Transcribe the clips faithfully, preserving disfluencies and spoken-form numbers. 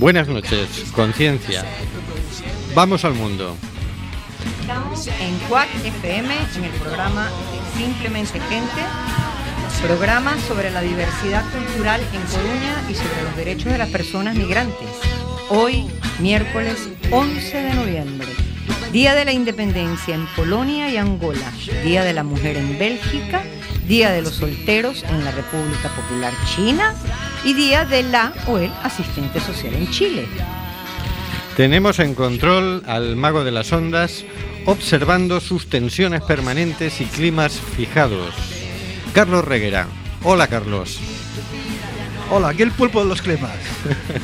Buenas noches, conciencia. Vamos al mundo. Estamos en C U A C F M, en el programa de Simplemente Gente, programa sobre la diversidad cultural en Coruña y sobre los derechos de las personas migrantes. Hoy, miércoles once de noviembre, Día de la Independencia en Polonia y Angola, Día de la Mujer en Bélgica, Día de los Solteros en la República Popular China y Día de la o el Asistente Social en Chile. Tenemos en control al mago de las ondas, observando sus tensiones permanentes y climas fijados. Carlos Reguera. Hola, Carlos. Hola, aquí el pulpo de los climas.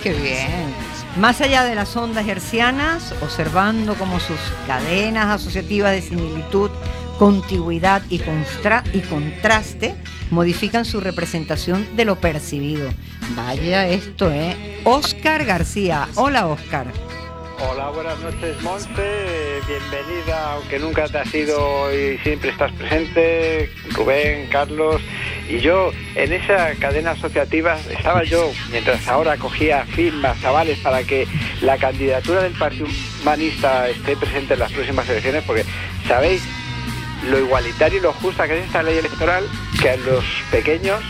¡Qué bien! Más allá de las ondas hercianas, observando cómo sus cadenas asociativas de similitud, contigüidad y, constra- y contraste modifican su representación de lo percibido. Vaya esto, ¿eh? Oscar García. Hola, Oscar. Hola, buenas noches, Montse. Bienvenida, aunque nunca te has ido y siempre estás presente, Rubén, Carlos. Y yo, en esa cadena asociativa, estaba yo, mientras ahora cogía firmas, chavales, para que la candidatura del Partido Humanista esté presente en las próximas elecciones, porque, ¿sabéis lo igualitario y lo justa que es esta ley electoral? Que a los pequeños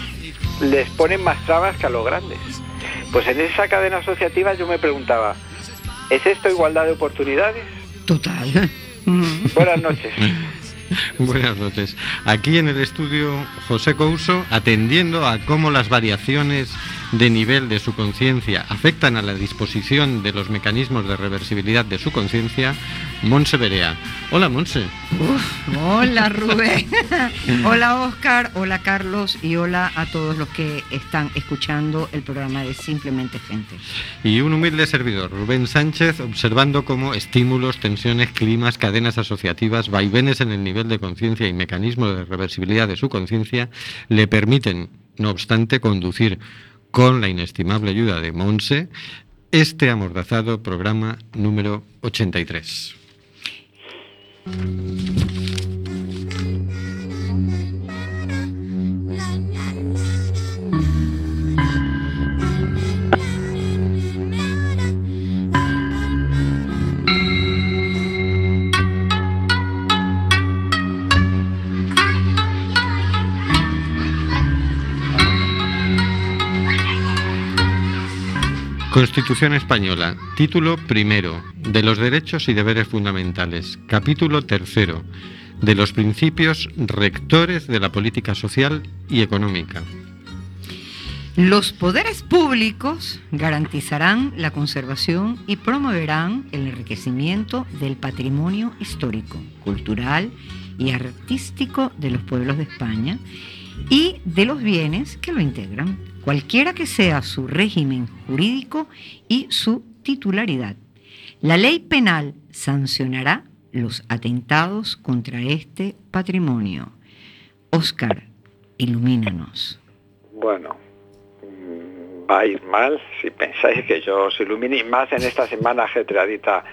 les ponen más trabas que a los grandes. Pues en esa cadena asociativa yo me preguntaba, ¿es esto igualdad de oportunidades? Total. Buenas noches. Buenas noches. Aquí en el estudio José Couso, atendiendo a cómo las variaciones de nivel de su conciencia afectan a la disposición de los mecanismos de reversibilidad de su conciencia, Montse Berea. Hola, Montse. Uf, hola, Rubén. Hola, Óscar. Hola, Carlos. Y hola a todos los que están escuchando el programa de Simplemente Gente. Y un humilde servidor, Rubén Sánchez, observando cómo estímulos, tensiones, climas, cadenas asociativas, vaivenes en el nivel de conciencia y mecanismo de reversibilidad de su conciencia le permiten, no obstante, conducir con la inestimable ayuda de Montse este amordazado programa número ochenta y tres. Constitución Española, título primero, de los derechos y deberes fundamentales, capítulo tercero, de los principios rectores de la política social y económica. Los poderes públicos garantizarán la conservación y promoverán el enriquecimiento del patrimonio histórico, cultural y artístico de los pueblos de España y de los bienes que lo integran, cualquiera que sea su régimen jurídico y su titularidad. La ley penal sancionará los atentados contra este patrimonio. Óscar, ilumínanos. Bueno, va a ir mal si pensáis que yo os ilumine, más en esta semana ajetreadita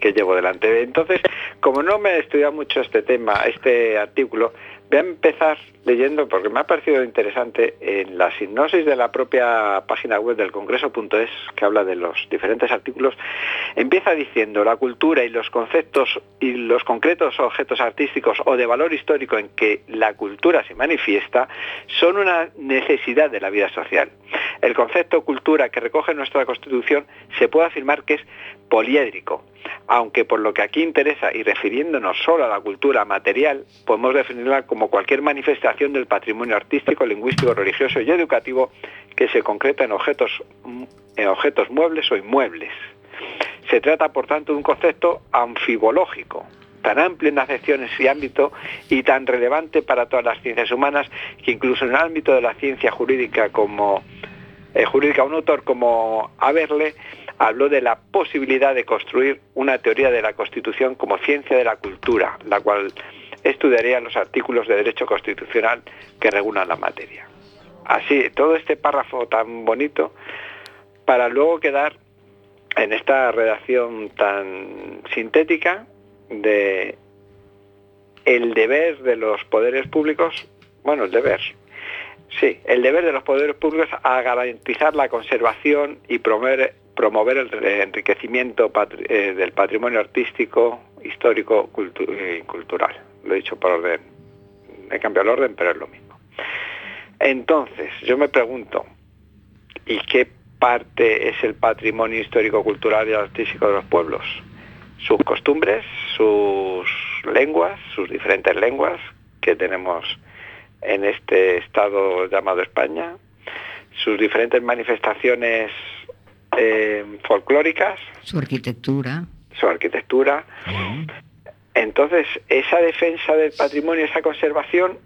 que llevo delante. Entonces, como no me he estudiado mucho este tema, este artículo, voy a empezar leyendo, porque me ha parecido interesante, en la sinopsis de la propia página web del Congreso punto es, que habla de los diferentes artículos, empieza diciendo: la cultura y los conceptos y los concretos objetos artísticos o de valor histórico en que la cultura se manifiesta son una necesidad de la vida social. El concepto cultura que recoge nuestra Constitución se puede afirmar que es poliédrico, aunque por lo que aquí interesa y refiriéndonos solo a la cultura material, podemos definirla como como cualquier manifestación del patrimonio artístico, lingüístico, religioso y educativo que se concreta en objetos, en objetos muebles o inmuebles. Se trata, por tanto, de un concepto anfibológico, tan amplio en acepciones y ámbito y tan relevante para todas las ciencias humanas que incluso en el ámbito de la ciencia jurídica, como, eh, jurídica un autor como Haberle habló de la posibilidad de construir una teoría de la Constitución como ciencia de la cultura, la cual estudiaría los artículos de derecho constitucional que regulan la materia. Así, todo este párrafo tan bonito, para luego quedar en esta redacción tan sintética de el deber de los poderes públicos, bueno, el deber, sí, el deber de los poderes públicos a garantizar la conservación y promover promover el enriquecimiento patri- eh, del patrimonio artístico, histórico cultu- y cultural. Lo he dicho por orden, he cambiado el orden, pero es lo mismo. Entonces, yo me pregunto, ¿y qué parte es el patrimonio histórico, cultural y artístico de los pueblos? Sus costumbres, sus lenguas, sus diferentes lenguas que tenemos en este estado llamado España, sus diferentes manifestaciones eh, folclóricas, su arquitectura, su arquitectura. Uh-huh. Entonces, esa defensa del patrimonio, esa conservación,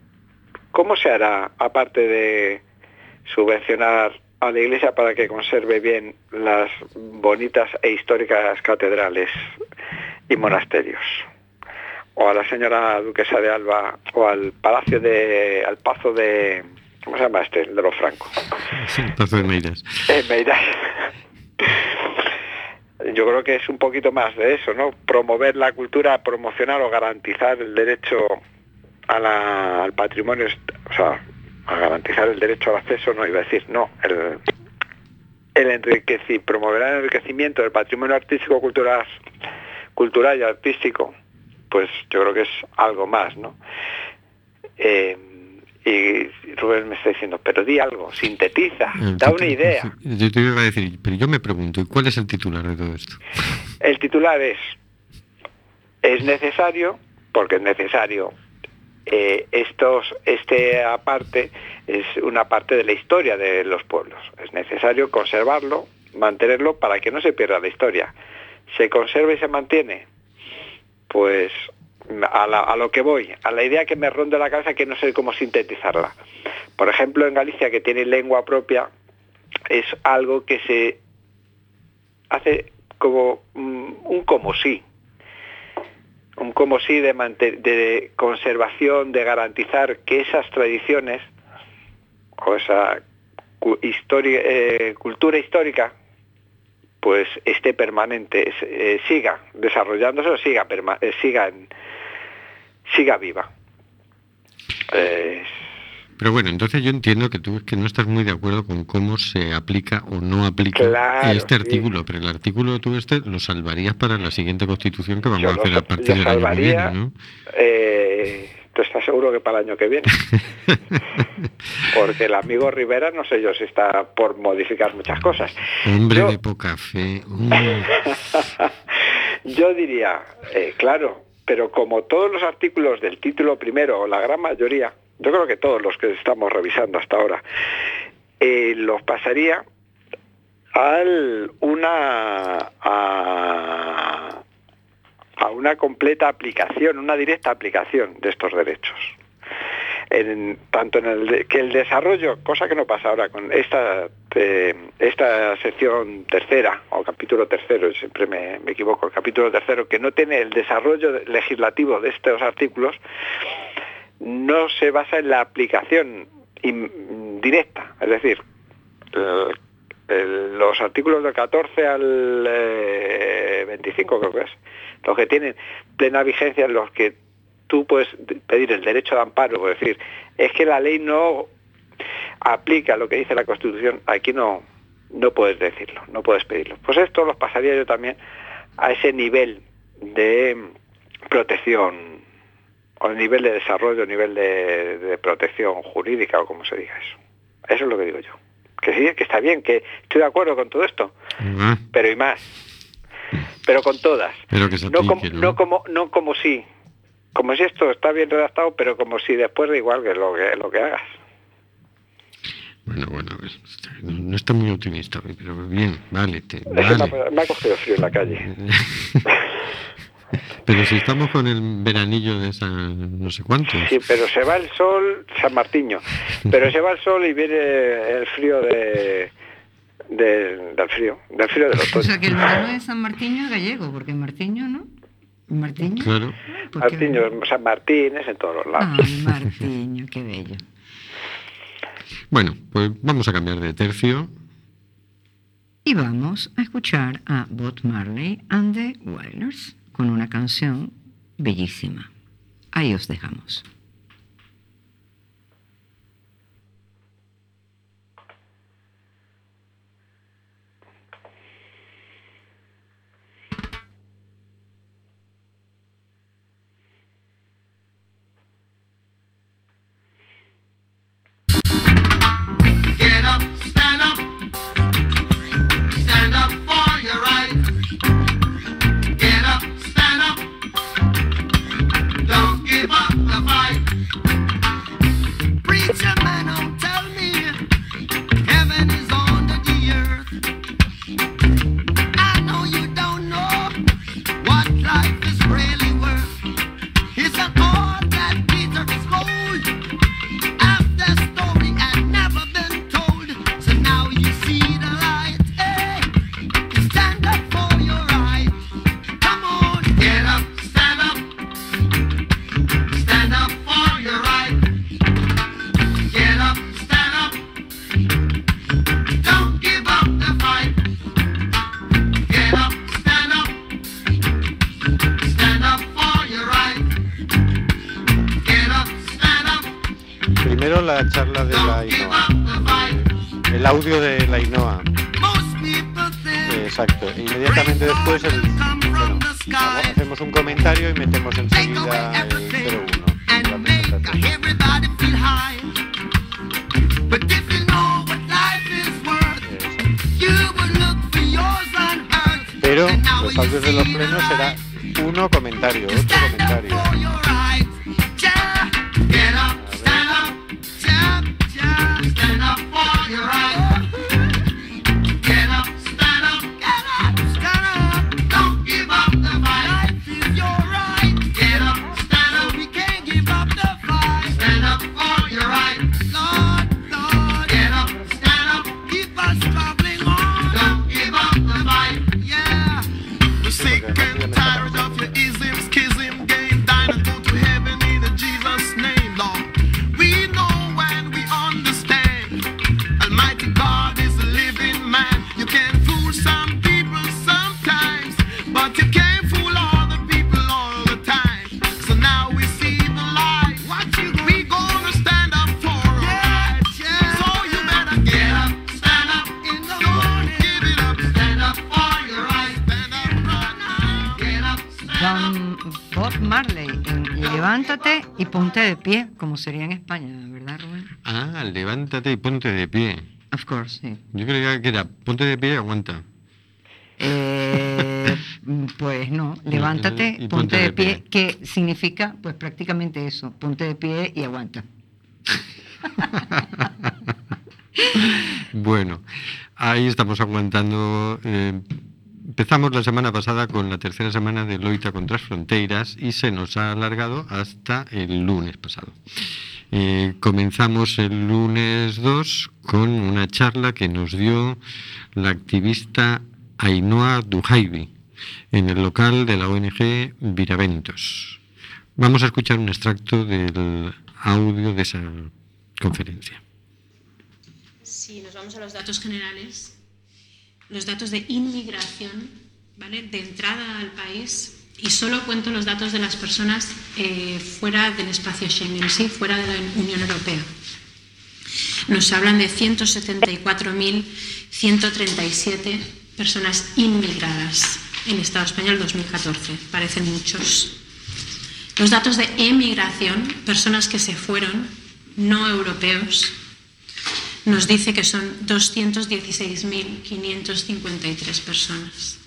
¿cómo se hará? Aparte de subvencionar a la Iglesia para que conserve bien las bonitas e históricas catedrales y monasterios, o a la señora duquesa de Alba, o al palacio de, al pazo de, ¿cómo se llama este? El de los francos. Sí, el pazo de Meirás. Eh, Meirás. Yo creo que es un poquito más de eso, ¿no? Promover la cultura, promocionar o garantizar el derecho a la, al patrimonio, o sea, a garantizar el derecho al acceso, no iba a decir, no, el, el enriquecimiento, promover el enriquecimiento del patrimonio artístico, cultural, cultural y artístico, pues yo creo que es algo más, ¿no? Eh, y Rubén me está diciendo, pero di algo, sintetiza, el da una idea. Yo te iba a decir, pero yo me pregunto, ¿y cuál es el titular de todo esto? El titular es, es necesario, porque es necesario, Eh, estos, este aparte es una parte de la historia de los pueblos. Es necesario conservarlo, mantenerlo para que no se pierda la historia. ¿Se conserva y se mantiene? Pues a, la, a lo que voy, a la idea que me ronda la cabeza que no sé cómo sintetizarla. Por ejemplo, en Galicia, que tiene lengua propia, es algo que se hace como mm, un como sí. un como sí de, manten- de conservación, de garantizar que esas tradiciones o esa cu- histori- eh, cultura histórica pues esté permanente, eh, siga desarrollándose o siga, perma- eh, siga, en- siga viva. Eh... Pero bueno, entonces yo entiendo que tú es que no estás muy de acuerdo con cómo se aplica o no aplica claro, este sí. artículo, pero el artículo tú este lo salvarías para la siguiente Constitución que vamos yo a hacer lo, a partir del año que viene, ¿no? Eh, ¿Tú estás seguro que para el año que viene? Porque el amigo Rivera, no sé yo si está por modificar muchas cosas. Hombre yo... de poca fe. Yo diría, eh, claro, pero como todos los artículos del título primero, o la gran mayoría, yo creo que todos los que estamos revisando hasta ahora, eh, los pasaría al una a, a una completa aplicación, una directa aplicación de estos derechos. En, tanto en el que el desarrollo, cosa que no pasa ahora con esta eh, esta sección tercera o capítulo tercero, siempre me, me equivoco, el capítulo tercero, que no tiene el desarrollo legislativo de estos artículos, no se basa en la aplicación in- directa, es decir, el, el, los artículos del catorce al eh, veinticinco, creo que es, los que tienen plena vigencia, en los que tú puedes pedir el derecho de amparo, es decir, es que la ley no aplica lo que dice la Constitución, aquí no, no puedes decirlo, no puedes pedirlo. Pues esto los pasaría yo también a ese nivel de protección, o el nivel de desarrollo, nivel de, de protección jurídica, o como se diga eso. Eso es lo que digo yo. Que sí, que está bien, que estoy de acuerdo con todo esto, uh-huh. pero y más. Pero con todas. Pero que se no, aplique, com, ¿no? no como no como si, como si esto está bien redactado, pero como si después da igual que lo que, lo que hagas. Bueno, bueno, no está muy optimista, pero bien, vale. Te, vale. Me, me ha cogido frío en la calle. Pero si estamos con el veranillo de San no sé cuánto. Sí, pero se va el sol, San Martiño, pero se va el sol y viene el frío de, de del frío, del frío del otoño. O sea que el verano de San Martiño es gallego, porque Martiño, ¿no? Martiño. Claro. Martiño, San Martín es en todos los lados. Ay, Martiño, qué bello. Bueno, pues vamos a cambiar de tercio. Y vamos a escuchar a Bob Marley and the Wailers, con una canción bellísima. Ahí os dejamos. la charla de la Ainhoa. El audio de la Ainhoa. Exacto. Inmediatamente después el, bueno, hacemos un comentario y metemos enseguida el cero uno. La presentación. Pero los audios de los plenos será uno comentario, otro comentario. Levántate y ponte de pie, como sería en España, ¿verdad, Rubén? Ah, levántate y ponte de pie. Of course, sí. Yo creía que era ponte de pie y aguanta. Eh, pues no, levántate, ponte, ponte de, de pie, pie, que significa pues prácticamente eso, ponte de pie y aguanta. Bueno, ahí estamos aguantando... Eh, Empezamos la semana pasada con la tercera semana de loita contra las fronteras y se nos ha alargado hasta el lunes pasado. Eh, comenzamos el lunes dos con una charla que nos dio la activista Ainhoa Duhaybi en el local de la O N G Viraventos. Vamos a escuchar un extracto del audio de esa conferencia. Si nos vamos a los datos generales... los datos de inmigración, ¿vale?, de entrada al país, y solo cuento los datos de las personas eh, fuera del espacio Schengen, sí, fuera de la Unión Europea. Nos hablan de ciento setenta y cuatro mil ciento treinta y siete personas inmigradas en el Estado español dos mil catorce, parecen muchos. Los datos de emigración, personas que se fueron, no europeos, nos dice que son doscientas dieciséis mil quinientas cincuenta y tres personas.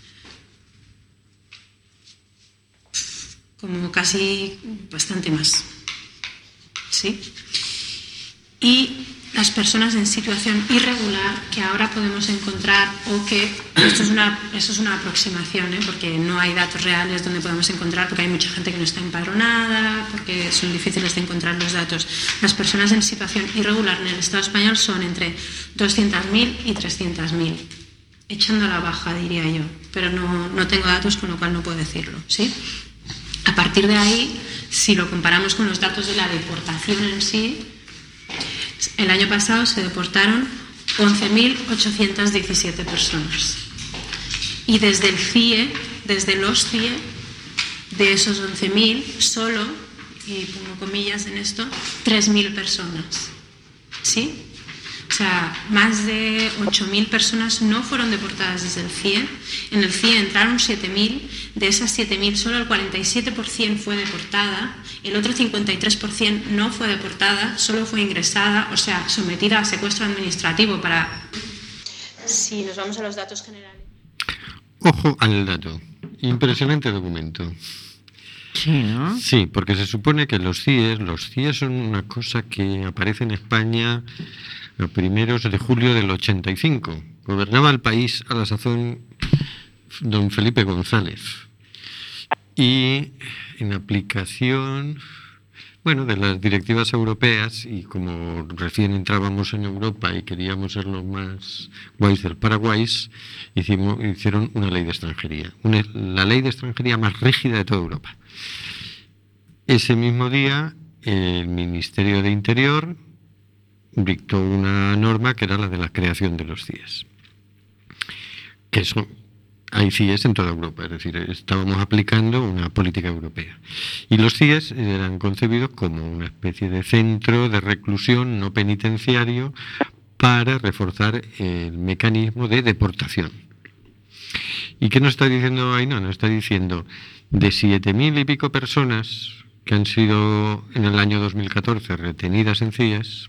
Como casi bastante más. ¿Sí? Y las personas en situación irregular que ahora podemos encontrar, o que esto es una, esto es una aproximación, ¿eh?, porque no hay datos reales donde podemos encontrar, porque hay mucha gente que no está empadronada, porque son difíciles de encontrar los datos. Las personas en situación irregular en el Estado español son entre doscientas mil y trescientas mil, echando la baja, diría yo, pero no, no tengo datos, con lo cual no puedo decirlo, ¿sí? A partir de ahí, si lo comparamos con los datos de la deportación en sí, el año pasado se deportaron once mil ochocientas diecisiete personas. Y desde el C I E, desde los C I E, de esos once mil, solo, y pongo comillas en esto, tres mil personas. ¿Sí? O sea, más de ocho mil personas no fueron deportadas desde el C I E. En el C I E entraron siete mil. De esas siete mil, solo el cuarenta y siete por ciento fue deportada. El otro cincuenta y tres por ciento no fue deportada, solo fue ingresada, o sea, sometida a secuestro administrativo para... Si nos vamos a los datos generales... Ojo al dato. Impresionante documento. Sí, ¿no? Sí, porque se supone que los C I E S, los C I E S son una cosa que aparece en España los primeros de julio del ochenta y cinco. Gobernaba el país a la sazón don Felipe González. Y en aplicación, bueno, de las directivas europeas, y como recién entrábamos en Europa y queríamos ser los más guays del Paraguay, hicimos, hicieron una ley de extranjería, una, la ley de extranjería más rígida de toda Europa. Ese mismo día, el Ministerio de Interior dictó una norma que era la de la creación de los C I E S, que son hay C I E S en toda Europa, es decir, estábamos aplicando una política europea. Y los C I E S eran concebidos como una especie de centro de reclusión no penitenciario para reforzar el mecanismo de deportación. ¿Y qué nos está diciendo Ainhoa? Nos está diciendo de siete mil y pico personas que han sido en el año dos mil catorce retenidas en C I E S,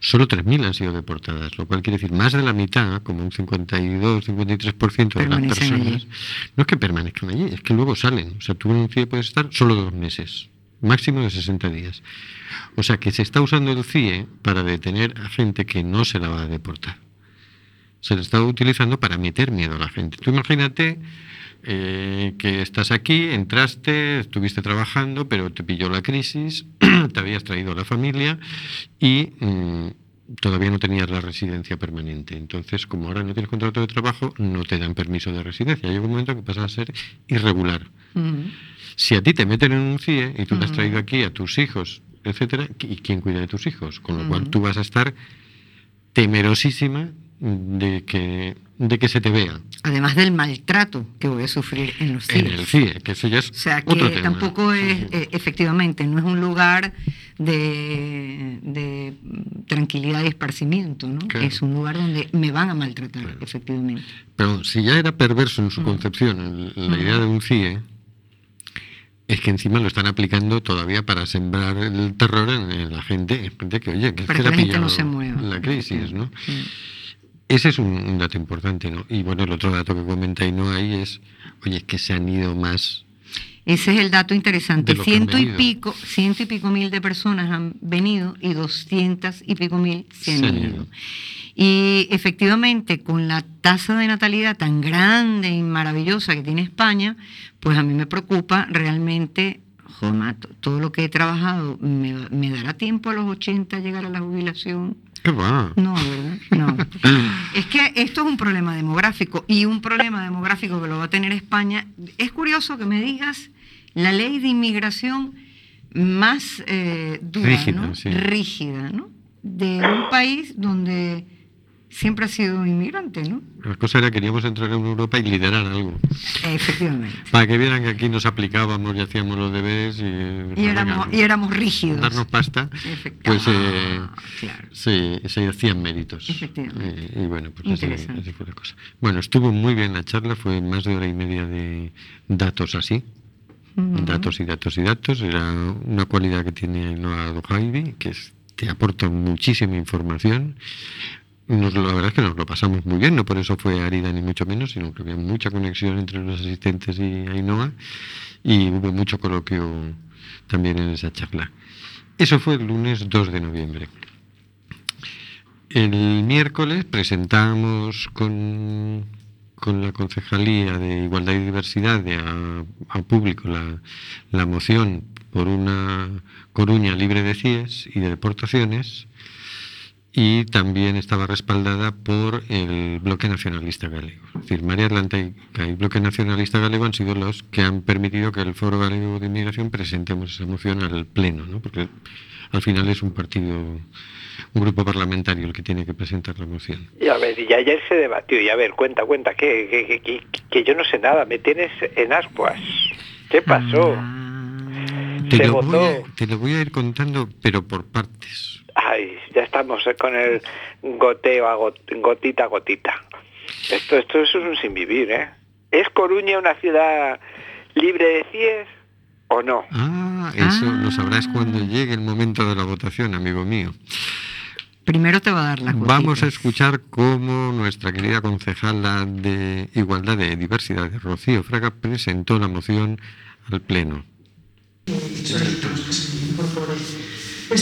solo tres mil han sido deportadas, lo cual quiere decir más de la mitad, como un cincuenta y dos, cincuenta y tres por ciento de las personas. Allí. No es que permanezcan allí, es que luego salen. O sea, tú en un C I E puedes estar solo dos meses, máximo de sesenta días. O sea, que se está usando el C I E para detener a gente que no se la va a deportar. Se la está utilizando para meter miedo a la gente. Tú imagínate... Eh, que estás aquí, entraste, estuviste trabajando, pero te pilló la crisis, te habías traído a la familia y mmm, todavía no tenías la residencia permanente. Entonces, como ahora no tienes contrato de trabajo, no te dan permiso de residencia. Llega un momento que pasas a ser irregular. Uh-huh. Si a ti te meten en un C I E y tú uh-huh. te has traído aquí a tus hijos, etcétera, ¿y quién cuida de tus hijos? Con lo uh-huh. cual tú vas a estar temerosísima de que de que se te vea. Además del maltrato que voy a sufrir en los C I E. En el C I E, que eso ya es otro tema. O sea, que tampoco es, efectivamente, no es un lugar de, de tranquilidad y esparcimiento, ¿no? Claro. Es un lugar donde me van a maltratar, claro. efectivamente. Pero si ya era perverso en su concepción mm. la idea de un C I E, es que encima lo están aplicando todavía para sembrar el terror en la gente, que oye, que, para que la gente no se mueva. La crisis, ¿no? Sí. Ese es un dato importante, ¿no? Y bueno, el otro dato que comenta y no hay es, oye, es que se han ido más. Ese es el dato interesante. Ciento y pico, ciento y pico mil de personas han venido y doscientas y pico mil se han ido. ido. Y efectivamente, con la tasa de natalidad tan grande y maravillosa que tiene España, pues a mí me preocupa realmente... Joma, todo lo que he trabajado, ¿me, me dará tiempo a los ochenta llegar a la jubilación? ¿Qué va? No, ¿verdad? No. Es que esto es un problema demográfico, y un problema demográfico que lo va a tener España. Es curioso que me digas la ley de inmigración más eh, dura, rígida, ¿no? Sí. Rígida, ¿no? De un país donde... siempre ha sido inmigrante, ¿no? La cosa era que queríamos entrar en Europa y liderar algo. Efectivamente. Para que vieran que aquí nos aplicábamos y hacíamos los deberes y... Y éramos, y éramos rígidos. Darnos pasta, pues eh, claro. se, se hacían méritos. Efectivamente. Eh, y bueno, pues así, así fue la cosa. Bueno, estuvo muy bien la charla, fue más de hora y media de datos así. Uh-huh. Datos y datos y datos. Era una cualidad que tiene Ainhoa Duhaybi, que es, te aporta muchísima información. Nos, la verdad es que nos lo pasamos muy bien, no por eso fue árida ni mucho menos, sino que había mucha conexión entre los asistentes y Ainhoa, y hubo mucho coloquio también en esa charla. Eso fue el lunes dos de noviembre. El miércoles presentamos con, con la Concejalía de Igualdad y Diversidad de a, a público la, la moción por una Coruña libre de C I E S y de deportaciones, y también estaba respaldada por el Bloque Nacionalista Galego. Es decir, Marea Atlántica y Bloque Nacionalista Galego han sido los que han permitido que el Foro Galego de Inmigración presentemos esa moción al Pleno, ¿no? Porque al final es un partido, un grupo parlamentario el que tiene que presentar la moción. Y a ver, y ayer se debatió, y a ver, cuenta, cuenta, que, que, que, que yo no sé nada, me tienes en ascuas. ¿Qué pasó? Te, se lo votó. Voy a, te lo voy a ir contando, pero por partes. Ay, ya estamos con el goteo a got, gotita a gotita. Esto, esto es un sin vivir, ¿eh? ¿Es Coruña una ciudad libre de C I E S o no? Ah, eso ah. lo sabrás cuando llegue el momento de la votación, amigo mío. Primero te va a dar la cuenta. Vamos a escuchar cómo nuestra querida concejala de Igualdad de Diversidad, Rocío Fraga, presentó la moción al Pleno.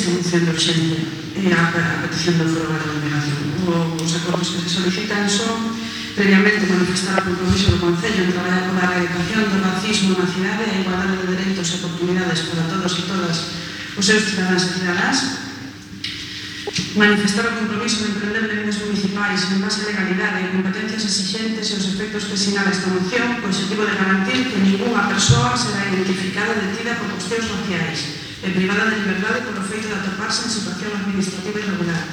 Estableciendo el Schengen eh, a petición del Foro Galego de Inmigración. Los acuerdos que se solicitan son previamente manifestar o compromiso do Concello en traballar pola erradicación do racismo na cidade e a igualdade de dereitos e oportunidades para todos e todas os seus cidadáns e cidadás, manifestar o compromiso de emprender medidas municipais en base a legalidade e competencias exigentes e os efectos que sinala esta moción co objetivo de garantir que ninguna persoa será identificada e detida por cuestións raciais e privada de liberdade polo feito de atoparse en situación administrativa irregular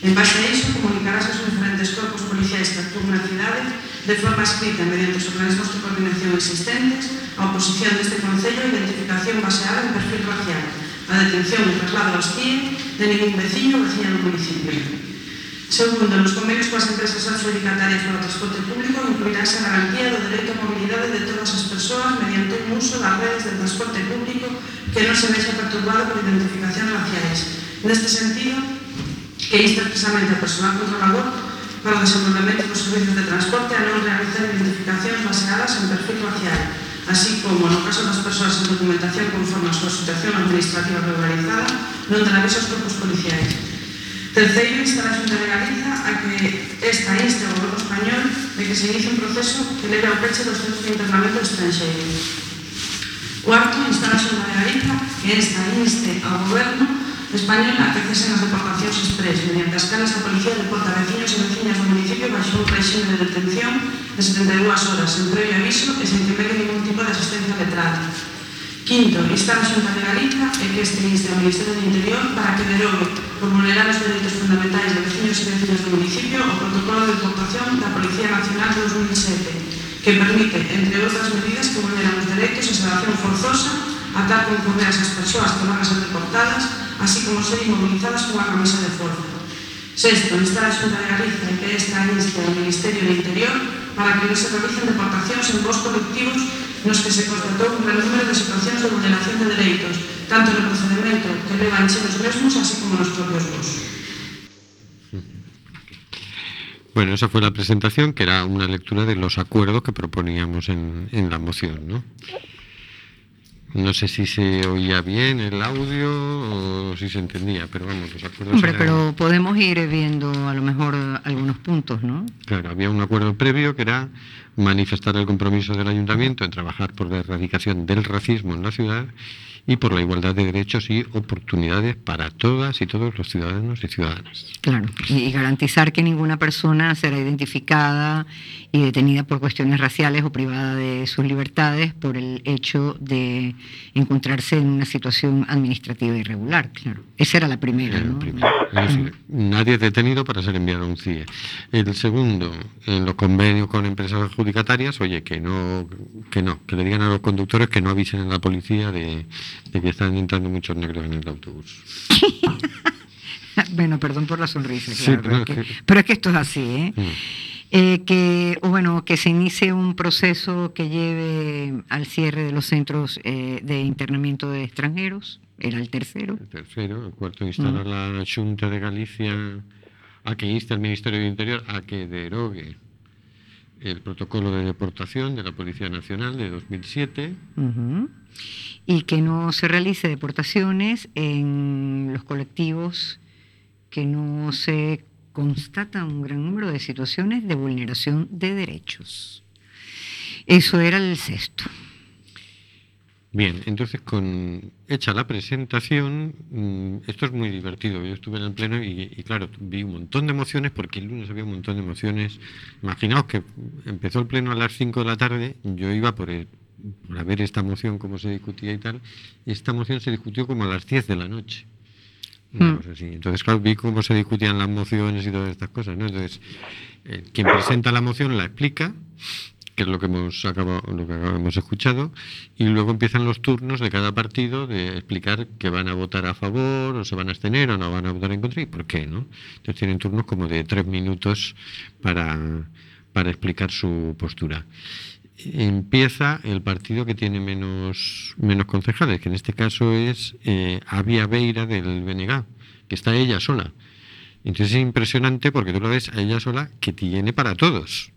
e En base a iso, comunicarás aos diferentes corpos policiais que actúan na cidade de forma escrita mediante os organismos de coordinación existentes, a oposición deste Concello e identificación baseada en perfil racial, a detención e traslado aos C I E de ningún veciño ou veciña do municipio. Segundo, nos convenios coas empresas adxudicatarias para o transporte público incluirase a garantía do dereito á mobilidade de todas as persoas mediante un uso das redes de transporte público que non se vexa perturbado por identificación raciais. Neste sentido, que insta expresamente ao personal controlador para o desenvolvemento dos servizos de transporte a non realizar identificacións baseadas en perfil racial, así como, no caso das persoas en documentación conforme a súa situación administrativa regularizada, non dará aviso aos corpos policiais. Terceiro, instar a Xunta de Galiza a que esta inste ao Goberno español de que se inicie un proceso que leve ao peche dos centros de internamento estranxeiro. Cuarto, instar a Xunta de Galiza que esta inste ao Goberno español a que cesen as deportacións exprés mediante as canas da policía de porta veciños e veciñas do municipio baixo un réxime de detención de setenta e dúas horas sen previo aviso e sen que pegue ningún tipo de asistencia letrada. Quinto, instar a Xunta de Galiza e que este inste ao Ministerio do Interior para que derogue por vulnerar os dereitos fundamentais de veciños e veciñas do municipio o protocolo de deportación da Policía Nacional de dos mil sete, que permite, entre outras medidas, que vulneran os dereitos a sedación forzosa, atar con poder as persoas que van a ser deportadas, así como ser inmovilizadas con a camisa de forza. Sexto, instar a Xunta de Galiza e que esta inste ao Ministerio do Interior para que non se realicen deportacións en bos colectivos nos que se constatou un gran número de situacións de vulneración de dereitos, tanto no procedimento que levan xe nos mesmos, así como nos propios vos. Bueno, esa fue la presentación, que era una lectura de los acuerdos que proponíamos en, en la moción, ¿no? No sé si se oía bien el audio o si se entendía, pero vamos, los acuerdos... Hombre, eran... pero podemos ir viendo a lo mejor algunos puntos, ¿no? Claro, había un acuerdo previo que era manifestar el compromiso del ayuntamiento en trabajar por la erradicación del racismo en la ciudad y por la igualdad de derechos y oportunidades para todas y todos los ciudadanos y ciudadanas. Claro, y garantizar que ninguna persona será identificada y detenida por cuestiones raciales o privada de sus libertades por el hecho de encontrarse en una situación administrativa irregular, claro. Esa era la primera, era ¿no? Primera. Es decir, nadie es detenido para ser enviado a un C I E. El segundo, en los convenios con empresas adjudicatarias, oye, que no, que no, que le digan a los conductores que no avisen a la policía de... de que están entrando muchos negros en el autobús. Bueno, perdón por la sonrisa, claro, sí, pero, pero, es que, pero es que esto es así, ¿eh? Mm. Eh, que o bueno, que se inicie un proceso que lleve al cierre de los centros eh, de internamiento de extranjeros, era el tercero. El tercero, el cuarto, instalar mm. la Xunta de Galicia a que inste al Ministerio del Interior a que derogue el protocolo de deportación de la Policía Nacional de dos mil siete. Uh-huh. Y que no se realice deportaciones en los colectivos que no se constata un gran número de situaciones de vulneración de derechos. Eso era el sexto. Bien, entonces, con hecha la presentación, esto es muy divertido. Yo estuve en el pleno y, y, claro, vi un montón de mociones, porque el lunes había un montón de mociones. Imaginaos que empezó el pleno a las cinco de la tarde, yo iba por, el, por a ver esta moción, cómo se discutía y tal, y esta moción se discutió como a las diez de la noche. Una mm. cosa así. Entonces, claro, vi cómo se discutían las mociones y todas estas cosas, ¿no? Entonces, eh, quien presenta la moción la explica, que es lo que hemos acabado, lo que hemos escuchado, y luego empiezan los turnos de cada partido de explicar que van a votar a favor, o se van a abstener, o no van a votar en contra, y por qué, ¿no? Entonces tienen turnos como de tres minutos para, para explicar su postura. Empieza el partido que tiene menos, menos concejales, que en este caso es eh, Había Beira del B N G, que está ella sola. Entonces es impresionante porque tú la ves a ella sola que tiene para todos.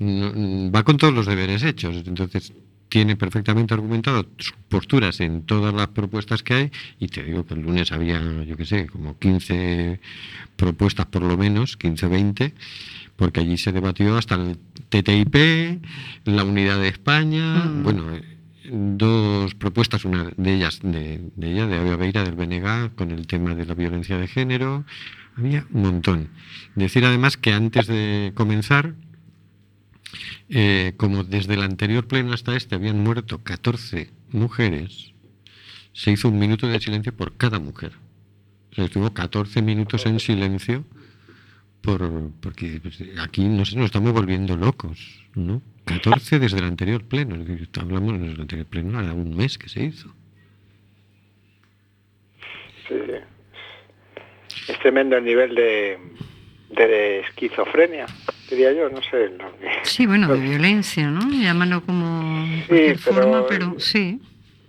Va con todos los deberes hechos. Entonces tiene perfectamente argumentado sus posturas en todas las propuestas que hay. Y te digo que el lunes había, yo qué sé, como quince propuestas por lo menos, quince, veinte, porque allí se debatió hasta el T T I P, la unidad de España. Mm. Bueno, dos propuestas, una de ellas de, de ella, de Había Beira del B N G, con el tema de la violencia de género. Había un montón. Decir además que antes de comenzar, eh, como desde el anterior pleno hasta este habían muerto catorce mujeres, se hizo un minuto de silencio por cada mujer. estuvo catorce minutos en silencio por, porque aquí nos, nos estamos volviendo locos, ¿no? catorce desde el anterior pleno, es decir, hablamos desde el anterior pleno, era un mes que se hizo. Sí, es tremendo el nivel de, de esquizofrenia, diría yo, no sé. No, sí, bueno, no, de violencia, ¿no? Llámalo como sí, cualquier pero, forma, pero sí.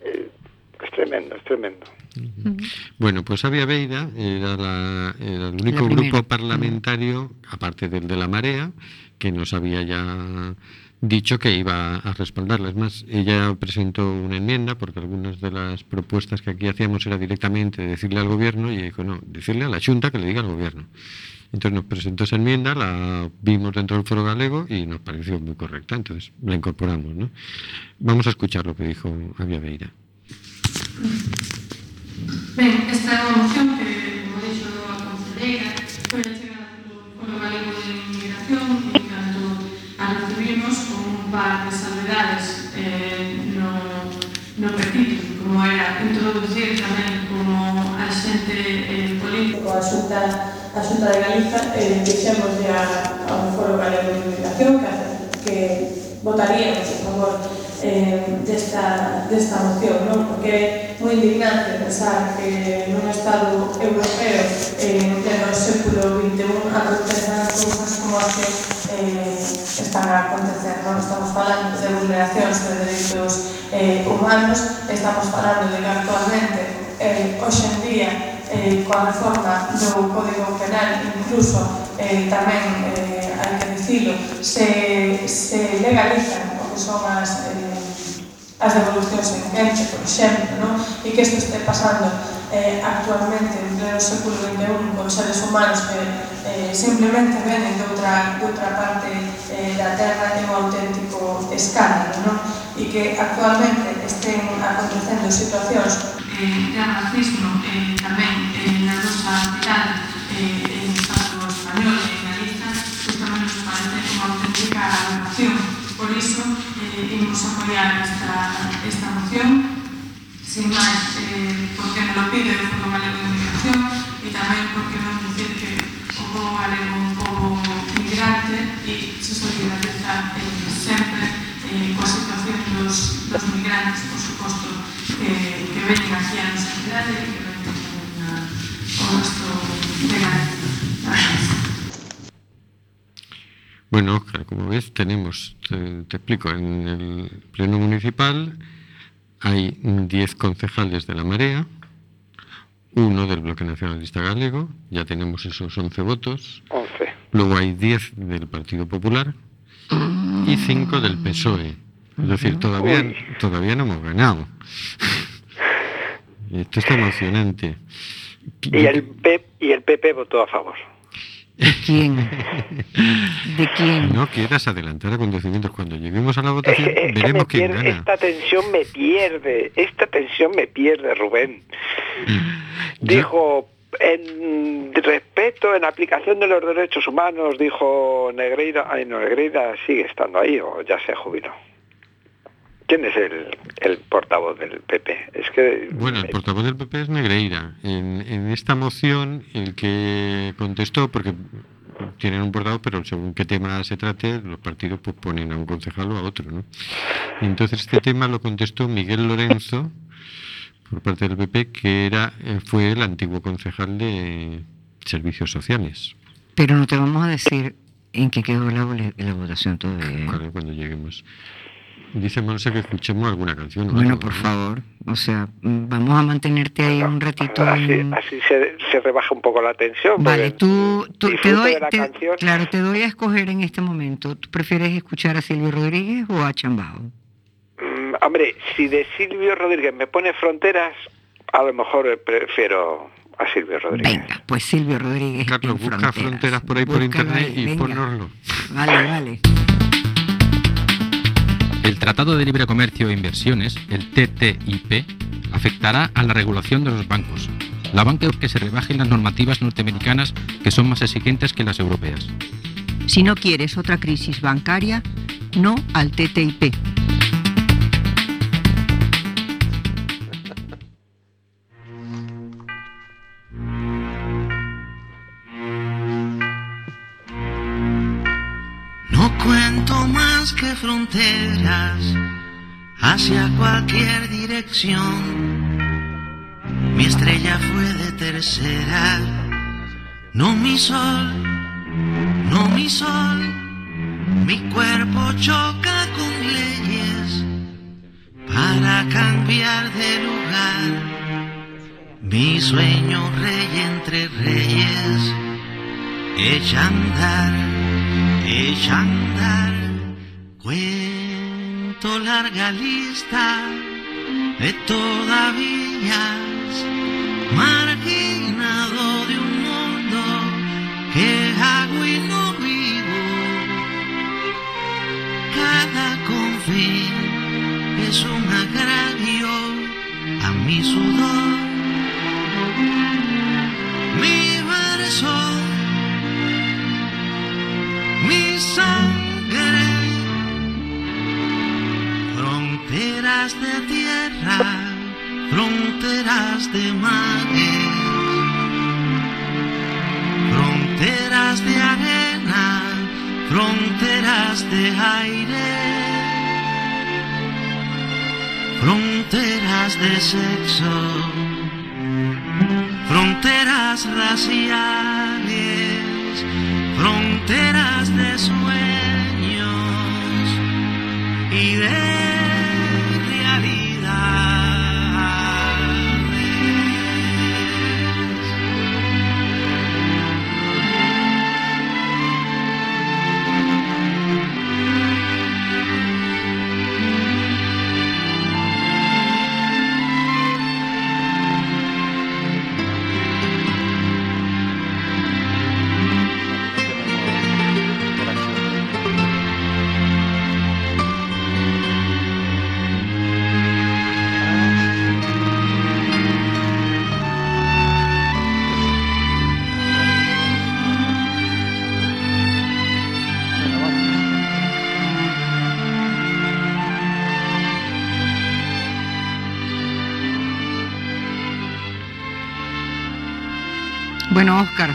Es tremendo, es tremendo. Uh-huh. Bueno, pues Había Beira era, la, era el único grupo parlamentario, aparte del de la Marea, que nos había ya dicho que iba a respaldarla. Es más, ella presentó una enmienda, porque algunas de las propuestas que aquí hacíamos era directamente decirle al gobierno, y dijo, no, decirle a la Junta que le diga al gobierno. Entonces nos presentó esa enmienda, la vimos dentro del Foro Galego y nos pareció muy correcta, entonces la incorporamos, ¿no? Vamos a escuchar lo que dijo Había Beira. Ben, esta moción que, como he dicho a conselleira, foi a chegada do Foro Galego de Inmigración e cando a recibimos con un par de salvedades eh, no, no petido, como era introducir tamén como a xente eh, política a xunta, a xunta de Galiza eh, deixemos de a, a un Foro Galego de Inmigración que, que votaríamos a favor eh, desta, desta moción, non? Porque é moi indignante pensar que nun Estado europeo eh, en pleno século veintiuno acontecen cousas como as que eh, están a acontecer, non? Estamos falando de vulneracións de dereitos eh, humanos, estamos falando de que actualmente eh, hoxe en día eh, coa reforma do Código Penal incluso eh, tamén eh, hai que dicilo se, se legalizan o que son as eh, as devolucións en Grecia, por exemplo, non? E que isto este pasando eh, actualmente entre o século veintiuno con seres humanos que eh, simplemente venen de outra, de outra parte eh, da terra en un auténtico escándalo, non? E que actualmente estén acontecendo situacións eh, de racismo eh, tamén eh, na nosa cidade eh, en o Estado español e na lista, pues tamén nos parece unha auténtica aberración. Por iso, imos apoiar esta, esta moción sin máis eh, porque non lo pide o Foro Galego de Inmigración e tamén porque non dicir que o povo galego é un povo migrante e se solidariza eh, sempre eh, coa situación dos, dos migrantes, por suposto eh, que veñen aquí a nosa cidade e que veñen ao resto de Galicia. Bueno, Óscar, como ves, tenemos, te, te explico, en el pleno municipal hay diez concejales de la Marea, uno del Bloque Nacionalista Galego, ya tenemos esos once votos. once. Luego hay diez del Partido Popular y cinco del P S O E. Es decir, todavía, todavía no hemos ganado. Esto está emocionante. Y el, P- y el P P votó a favor. ¿De quién? ¿De quién? No quieras adelantar acontecimientos. Cuando lleguemos a la votación eh, eh, veremos quién pierde, gana. Esta tensión me pierde. Esta tensión me pierde, Rubén. Dijo, en respeto, en aplicación de los derechos humanos, dijo Negreira. Ay, no, Negreira sigue estando ahí o ya se jubiló. ¿Quién es el, el portavoz del P P? Es que bueno, el portavoz del P P es Negreira. En, en esta moción, el que contestó, porque tienen un portavoz, pero según qué tema se trate, los partidos pues ponen a un concejal o a otro, ¿no? Entonces este tema lo contestó Miguel Lorenzo, por parte del P P, que era fue el antiguo concejal de Servicios Sociales. Pero no te vamos a decir en qué quedó la, la votación todavía. Claro, cuando lleguemos. Dice Montse que escuchemos alguna canción. Bueno, algo, por ¿no? favor, o sea, vamos a mantenerte ahí no, un ratito. Así, en... así se, se rebaja un poco la tensión. Vale, tú, tú te doy, te, claro, te doy a escoger en este momento. ¿Tú prefieres escuchar a Silvio Rodríguez o a Chambao? Mm, hombre, si de Silvio Rodríguez me pone Fronteras, a lo mejor prefiero a Silvio Rodríguez. Venga, pues Silvio Rodríguez. Carlos, busca Fronteras, fronteras por ahí, busca, por internet, vale, y venga, ponnoslo. Vale, vale. El Tratado de Libre Comercio e Inversiones, el T T I P, afectará a la regulación de los bancos. La banca es que se rebajen las normativas norteamericanas, que son más exigentes que las europeas. Si no quieres otra crisis bancaria, no al T T I P. más que fronteras, hacia cualquier dirección. Mi estrella fue de tercera, no mi sol, no mi sol. Mi cuerpo choca con leyes para cambiar de lugar. Mi sueño rey entre reyes, echa a andar, echa a andar. Cuento larga lista de todavía, marginado de un mundo que hago y no vivo. Cada confín es un agravio a mi sudor. Mi verso, mi sangre, fronteras de tierra, fronteras de mares, fronteras de arena, fronteras de aire, fronteras de sexo, fronteras raciales, fronteras de sueños y de Bueno, Oscar,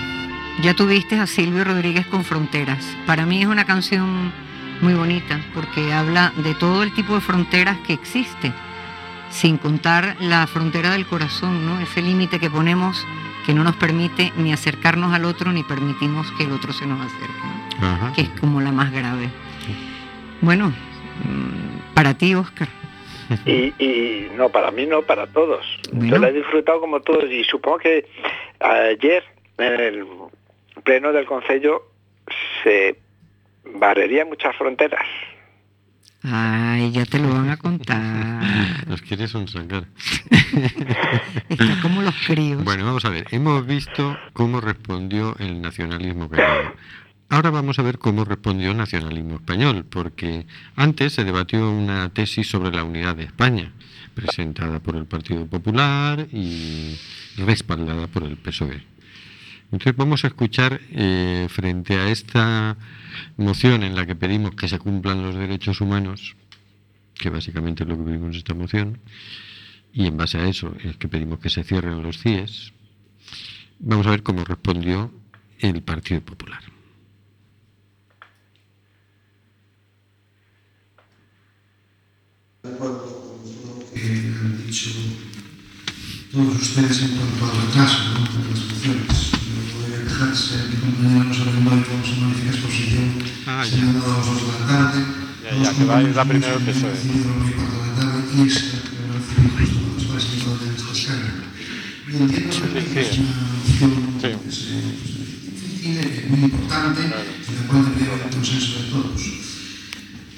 ya tuviste a Silvio Rodríguez con Fronteras. Para mí es una canción muy bonita porque habla de todo el tipo de fronteras que existe, sin contar la frontera del corazón, ¿no? Ese límite que ponemos que no nos permite ni acercarnos al otro ni permitimos que el otro se nos acerque, ajá, que es como la más grave. Bueno, para ti, Oscar. Y, y no, para mí no, para todos. Bueno. Yo la he disfrutado como todos y supongo que ayer en el pleno del Concello se barrerían muchas fronteras. Ay, ya te lo van a contar. Nos quieres sonsacar. Está como los críos. Bueno, vamos a ver, hemos visto cómo respondió el nacionalismo catalán. Ahora vamos a ver cómo respondió el nacionalismo español, porque antes se debatió una tesis sobre la unidad de España, presentada por el Partido Popular y respaldada por el P S O E. Entonces vamos a escuchar, eh, frente a esta moción en la que pedimos que se cumplan los derechos humanos, que básicamente es lo que pedimos en esta moción, y en base a eso es que pedimos que se cierren los C I E S, vamos a ver cómo respondió el Partido Popular. De acuerdo con lo que han dicho todos ustedes en cuanto al retraso, ¿no?, de las mociones. No podría quejarse que mañana nos animamos a una exposición señalada a las dos de la tarde. Ya, ya, que va a ir la primera vez que soy. Y es la que va a recibir justo los más importantes de esta escala. Entiendo que es una opción difícil, muy importante, y la cual debería haber consenso de todos.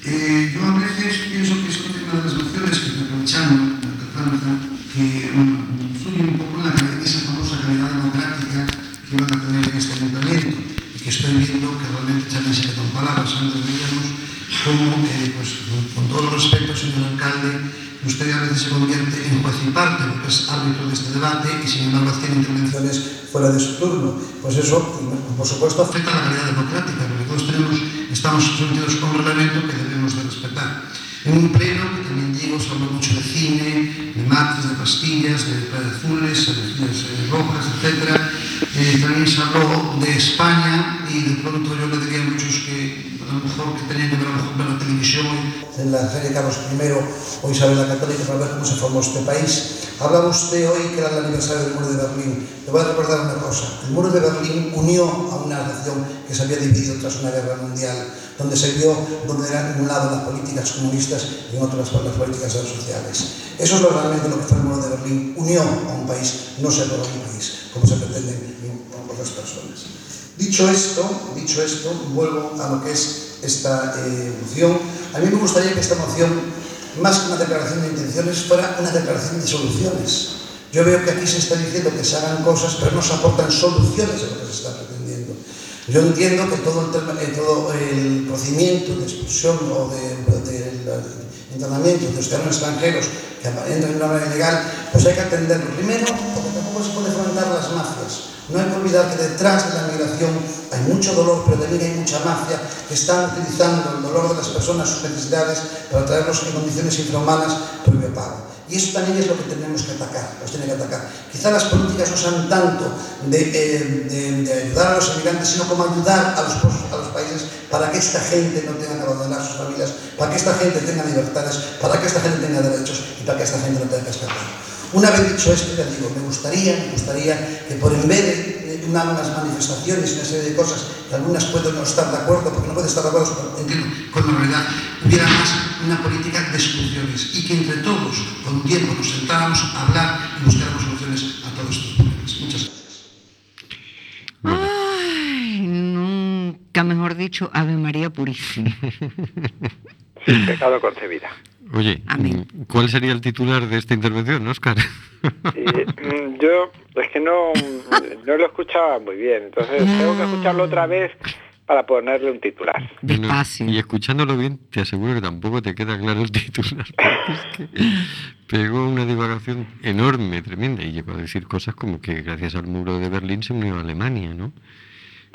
Eh, yo a veces pienso que es un tema de las mociones que está aprovechando la tardanza, que influye un poco en la, esa famosa calidad democrática que van a tener en este ayuntamiento, y que estoy viendo que realmente ya no se le dan palabras, antes veíamos como, eh, pues, con todo el respeto, señor alcalde, usted a veces se convierte en juez y parte, porque es árbitro de este debate y sin embargo tiene intervenciones fuera de su turno. Pues eso, por supuesto, afecta a la calidad democrática, porque todos tenemos, estamos sometidos a un reglamento que debemos de respetar. En un pleno que también digo, se habla mucho de cine, de mates, de pastillas, de azules, de rojas, etcétera. Eh, también se habló de España y de pronto yo le diría a muchos que a lo mejor que tenían que ver a lo mejor con la televisión. en la Feria de Carlos Primero o Isabel la Católica para ver cómo se formó este país. Hablaba usted hoy que era el aniversario del Muro de Berlín. Le voy a recordar una cosa. El Muro de Berlín unió a una nación que se había dividido tras una guerra mundial, donde se vio donde eran de un lado las políticas comunistas y en otro las políticas sociales. Eso es realmente lo que fue el Muro de Berlín. Unió a un país, no se acabó un país, como se pretende con otras personas. Dicho esto, dicho esto, vuelvo a lo que es esta eh, moción. A mí me gustaría que esta moción, más que una declaración de intenciones, fuera una declaración de soluciones. Yo veo que aquí se está diciendo que se hagan cosas, pero no se aportan soluciones a lo que se está pretendiendo. Yo entiendo que todo el, tema, eh, todo el procedimiento de expulsión o de, de, de, de internamiento de los ciudadanos extranjeros que entran en una manera ilegal, pues hay que atenderlo. Primero, porque tampoco se puede fomentar las mafias. No hay que olvidar que detrás de la migración hay mucho dolor, pero también hay mucha mafia que están utilizando el dolor de las personas, sus necesidades, para traerlos en condiciones infrahumanas, previo pago. Y eso también es lo que tenemos que atacar, los tiene que atacar. Quizá las políticas no sean tanto de, eh, de, de ayudar a los emigrantes, sino como ayudar a los, a los países para que esta gente no tenga que abandonar sus familias, para que esta gente tenga libertades, para que esta gente tenga derechos y para que esta gente no tenga que escapar. Una vez dicho esto, ya digo, me gustaría, me gustaría que por en vez de unas manifestaciones y una serie de cosas, que algunas pueden no estar de acuerdo, porque no pueden estar de acuerdo con la realidad, hubiera más una política de soluciones y que entre todos, con tiempo, nos sentáramos a hablar y buscáramos soluciones a todos estos problemas. Muchas gracias. Ay, nunca mejor dicho, Ave María Purísima. Sin pecado concebida. Oye, ¿cuál sería el titular de esta intervención, Óscar? Eh, yo es que no, no lo escuchaba muy bien, entonces no. Tengo que escucharlo otra vez para ponerle un titular. Bueno, y escuchándolo bien, te aseguro que tampoco te queda claro el titular. Es que pegó una divagación enorme, tremenda, y llegó a decir cosas como que gracias al muro de Berlín se unió a Alemania, ¿no?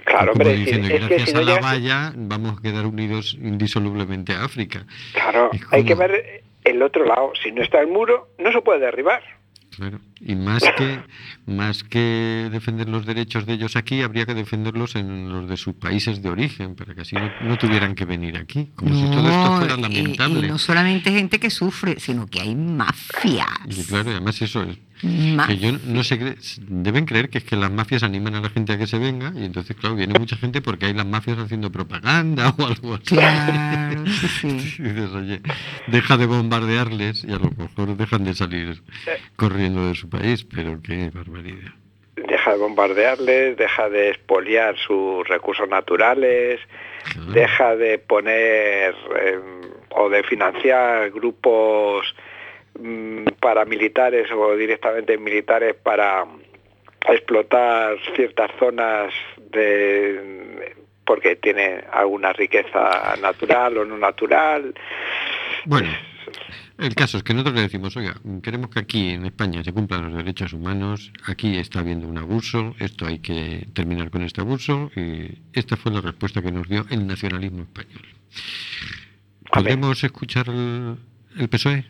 Claro, como pero diciendo, es gracias que si a no la valla vamos a quedar unidos indisolublemente a África. Claro, como... hay que ver el otro lado. Si no está el muro, no se puede derribar. Claro, y más que más que defender los derechos de ellos aquí, habría que defenderlos en los de sus países de origen, para que así no, no tuvieran que venir aquí, como no, si todo esto fuera lamentable. Y, y no solamente gente que sufre, sino que hay mafias. Y claro, además eso es. Maf- que yo no sé, cre- deben creer que es que las mafias animan a la gente a que se venga, y entonces, claro, viene mucha gente porque hay las mafias haciendo propaganda o algo así. Claro, sí, sí. Y dices, oye, deja de bombardearles y a lo mejor dejan de salir corriendo de su país, pero qué barbaridad. Deja de bombardearles, deja de expoliar sus recursos naturales, claro. Deja de poner eh, o de financiar grupos paramilitares o directamente militares para explotar ciertas zonas de porque tiene alguna riqueza natural o no natural. Bueno, el caso es que nosotros le decimos, oiga, queremos que aquí en España se cumplan los derechos humanos, aquí está habiendo un abuso, esto hay que terminar con este abuso, y esta fue la respuesta que nos dio el nacionalismo español. ¿Podemos escuchar el, el P S O E?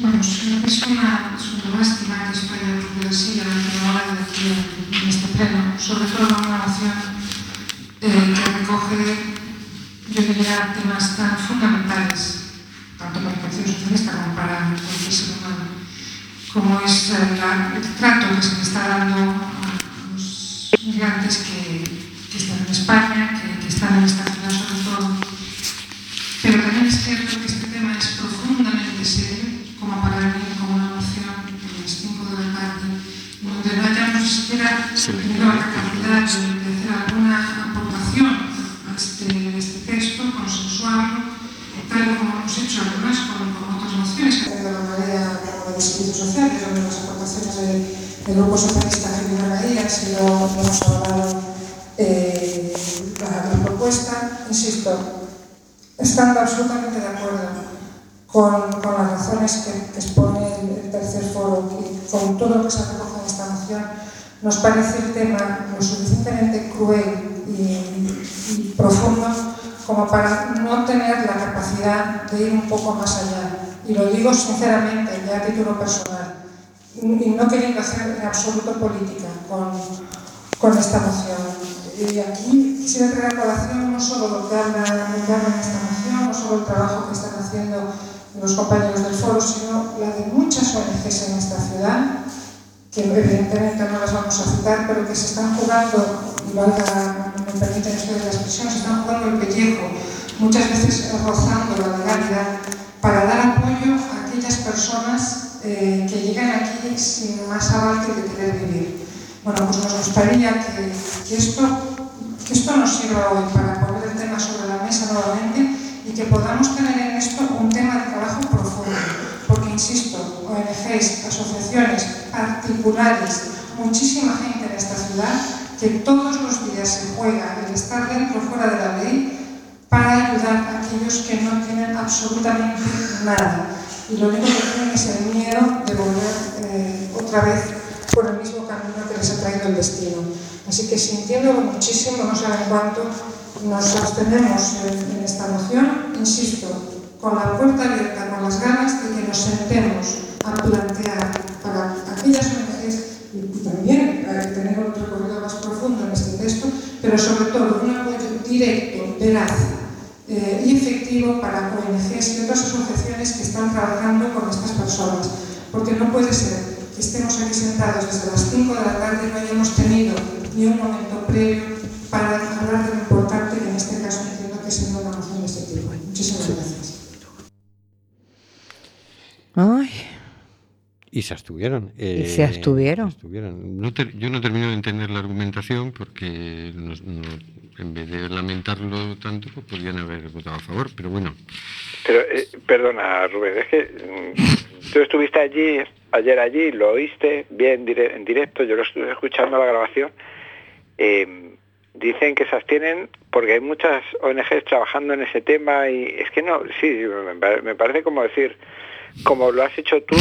Vamos, creo que es una, es una lástima que España no pudiera seguir ahora aquí en, en este pleno, sobre todo una nación eh, que recoge, yo diría, temas tan fundamentales, tanto para el Partido Socialista como para cualquier ser humano, como es eh, la, el trato que se le está dando a los migrantes que, que están en España, que, que están en esta ciudad sobre todo. Pero también es cierto que este tema es profundamente serio, como para venir con una moción de las cinco de la tarde, donde no hayamos siquiera tenido la capacidad de hacer alguna aportación a este, este texto, consensuarlo, tal como hemos hecho además con, con otras mociones. De la marea de servicios sociales, donde las aportaciones del de Grupo Socialista Silvio Rodríguez han sido, hemos hablado eh, la, la propuesta, insisto, estando absolutamente de acuerdo. Con, con las razones que, que expone el, el tercer foro y con todo lo que se recoge en esta moción, nos parece el tema lo suficientemente cruel y, y profundo como para no tener la capacidad de ir un poco más allá. Y lo digo sinceramente, ya a título personal, y, y no queriendo hacer en absoluto política con, con esta moción. Eh, aquí quisiera traer a colación no solo lo que habla en esta moción, no solo el trabajo que están haciendo los compañeros del foro, sino la de muchas O N Ges en esta ciudad, que evidentemente no las vamos a citar, pero que se están jugando, y valga, me permiten ustedes la expresión, se están jugando el pellejo, muchas veces rozando la legalidad, para dar apoyo a aquellas personas eh, que llegan aquí sin más aval que de querer vivir. Bueno, pues nos gustaría que, que, esto, que esto nos sirva hoy para poner el tema sobre la mesa nuevamente y que podamos tener en esto un tema de trabajo profundo, porque insisto, O N Ges, asociaciones, particulares, muchísima gente en esta ciudad que todos los días se juega el estar dentro o fuera de la ley para ayudar a aquellos que no tienen absolutamente nada y lo único que tienen es el miedo de volver eh, otra vez por el mismo camino que les ha traído el destino. Así que sintiéndolo muchísimo, no saben cuánto, nos abstenemos en, en esta moción, insisto, con la puerta abierta, con las ganas de que nos sentemos a plantear para aquellas O N Ges y también para tener un recorrido más profundo en este texto, pero sobre todo un apoyo directo, veraz eh, y efectivo para O N Ges y otras asociaciones que están trabajando con estas personas, porque no puede ser que estemos aquí sentados desde las cinco de la tarde y no hayamos tenido ni un momento previo para hablar de lo importante que en este caso entiendo que se nos va a hacer este tipo. Muchísimas gracias. Ay. Y se abstuvieron. Eh, y se abstuvieron. Se abstuvieron. No te, yo no termino de entender la argumentación porque nos, nos, en vez de lamentarlo tanto, pues podrían haber votado a favor, pero bueno. Pero, eh, perdona, Rubén, es que tú estuviste allí... ayer allí, lo oíste, bien en directo, yo lo estuve escuchando la grabación, eh, dicen que se abstienen porque hay muchas O N Ges trabajando en ese tema y es que no, sí, me parece como decir, como lo has hecho tú,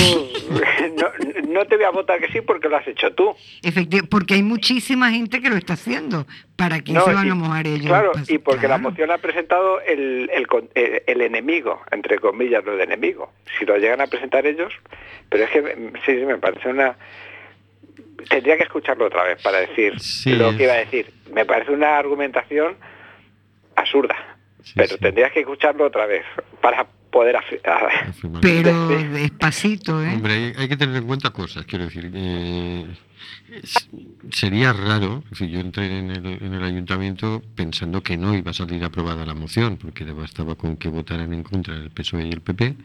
no, no te voy a votar que sí porque lo has hecho tú. Efectivamente, porque hay muchísima gente que lo está haciendo, ¿para qué no, se van y, a mojar ellos? Claro, pues, y porque claro, la moción la ha presentado el, el, el, el enemigo, entre comillas, lo de enemigo. Si lo llegan a presentar ellos, pero es que sí, sí me parece una... Tendría que escucharlo otra vez para decir sí, lo que iba a decir. Me parece una argumentación absurda, sí, pero sí. Tendrías que escucharlo otra vez para... poder afirmar. Pero despacito, ¿eh? Hombre, hay, hay que tener en cuenta cosas, quiero decir, eh, es, sería raro, si yo entré en el, en el ayuntamiento pensando que no iba a salir aprobada la moción, porque bastaba con que votaran en contra el P S O E y el P P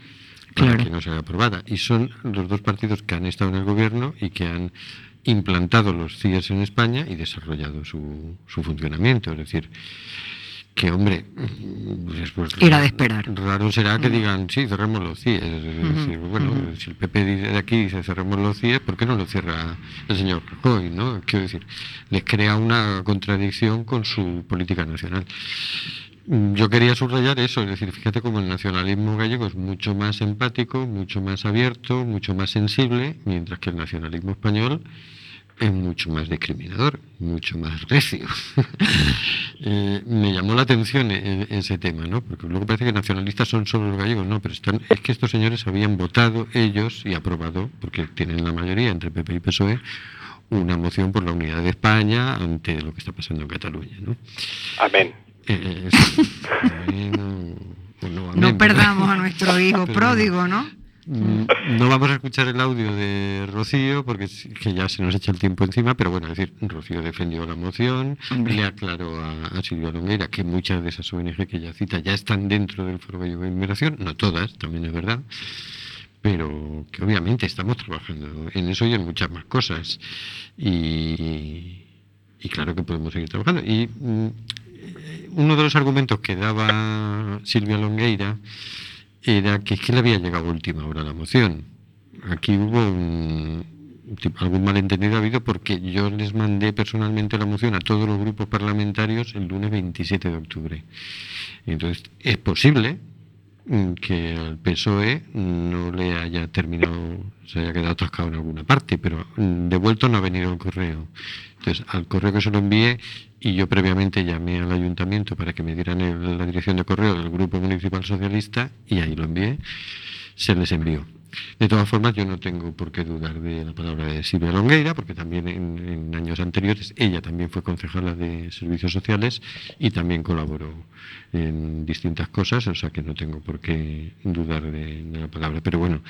para claro. que no sea aprobada. Y son los dos partidos que han estado en el gobierno y que han implantado los C I E S en España y desarrollado su, su funcionamiento, es decir... Que, hombre, después era de esperar. Raro será que digan, sí, cerremos los C I E S. Es decir, uh-huh, bueno, uh-huh. si el P P de aquí dice cerremos los C I E S, ¿por qué no lo cierra el señor Rajoy? ¿No? Quiero decir, les crea una contradicción con su política nacional. Yo quería subrayar eso, es decir, fíjate cómo el nacionalismo gallego es mucho más empático, mucho más abierto, mucho más sensible, mientras que el nacionalismo español... es mucho más discriminador, mucho más recio. eh, me llamó la atención en, en ese tema, ¿no? Porque luego parece que nacionalistas son solo los gallegos, no, pero están, es que estos señores habían votado ellos y aprobado, porque tienen la mayoría entre P P y P S O E, una moción por la unidad de España ante lo que está pasando en Cataluña, ¿no? Amén. Eh, amén o, o no, amén, no perdamos ¿verdad? A nuestro hijo pero, pródigo, ¿no? No vamos a escuchar el audio de Rocío porque que ya se nos echa el tiempo encima, pero bueno, es decir, Rocío defendió la moción, le aclaró a, a Silvia Longueira que muchas de esas O N G que ella cita ya están dentro del Foro Galego de Inmigración, no todas, también es verdad, pero que obviamente estamos trabajando en eso y en muchas más cosas y, y claro que podemos seguir trabajando y uno de los argumentos que daba Silvia Longueira era que es que le había llegado a última hora la moción. Aquí hubo un, algún malentendido ha habido porque yo les mandé personalmente la moción a todos los grupos parlamentarios el lunes veintisiete de octubre. Entonces, es posible que al P S O E no le haya terminado, se haya quedado atascado en alguna parte, pero devuelto no ha venido el correo. Entonces, al correo que se lo envié, y yo previamente llamé al ayuntamiento para que me dieran el, la dirección de correo del Grupo Municipal Socialista, y ahí lo envié, se les envió. De todas formas, yo no tengo por qué dudar de la palabra de Silvia Longueira, porque también en, en años anteriores ella también fue concejala de Servicios Sociales y también colaboró en distintas cosas, o sea que no tengo por qué dudar de, de la palabra. Pero bueno,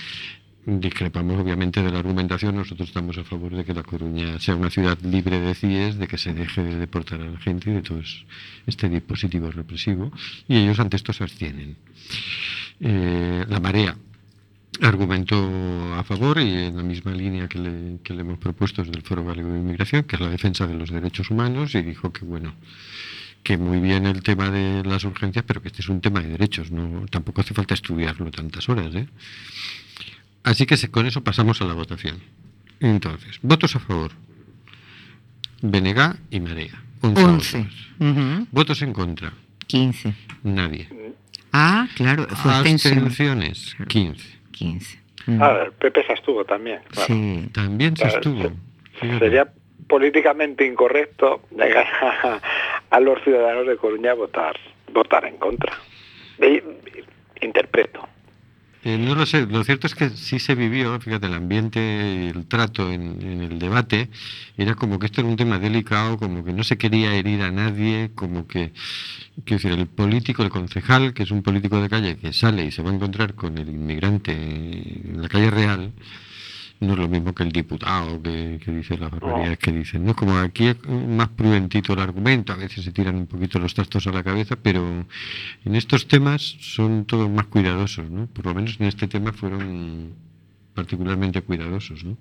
discrepamos obviamente de la argumentación. Nosotros estamos a favor de que La Coruña sea una ciudad libre de C I E S, de que se deje de deportar a la gente y de todo este dispositivo represivo, y ellos ante esto se abstienen. Eh, la Marea argumentó a favor, y en la misma línea que le, que le hemos propuesto es del Foro Galego de Inmigración, que es la defensa de los derechos humanos, y dijo que bueno, que muy bien el tema de las urgencias, pero que este es un tema de derechos, no, tampoco hace falta estudiarlo tantas horas, ¿eh? Así que con eso pasamos a la votación. Entonces, votos a favor, B N G y Marea, once. Uh-huh. Votos en contra, quince. Nadie. Ah, claro, fue abstenciones, quince. quince. Mm. A ver, Pepe se abstuvo también. Claro. Sí, también se abstuvo. Se, sería políticamente incorrecto llegar a, a los ciudadanos de Coruña a votar, votar en contra. Interpreto. Eh, no lo sé, lo cierto es que sí se vivió, fíjate, el ambiente, el trato en, en el debate, era como que esto era un tema delicado, como que no se quería herir a nadie, como que, quiero decir, el político, el concejal, que es un político de calle que sale y se va a encontrar con el inmigrante en la calle real, no es lo mismo que el diputado que, que dice las barbaridades que dicen, ¿no? Como aquí es más prudentito el argumento, a veces se tiran un poquito los trastos a la cabeza, pero en estos temas son todos más cuidadosos, ¿no? Por lo menos en este tema fueron particularmente cuidadosos, ¿no?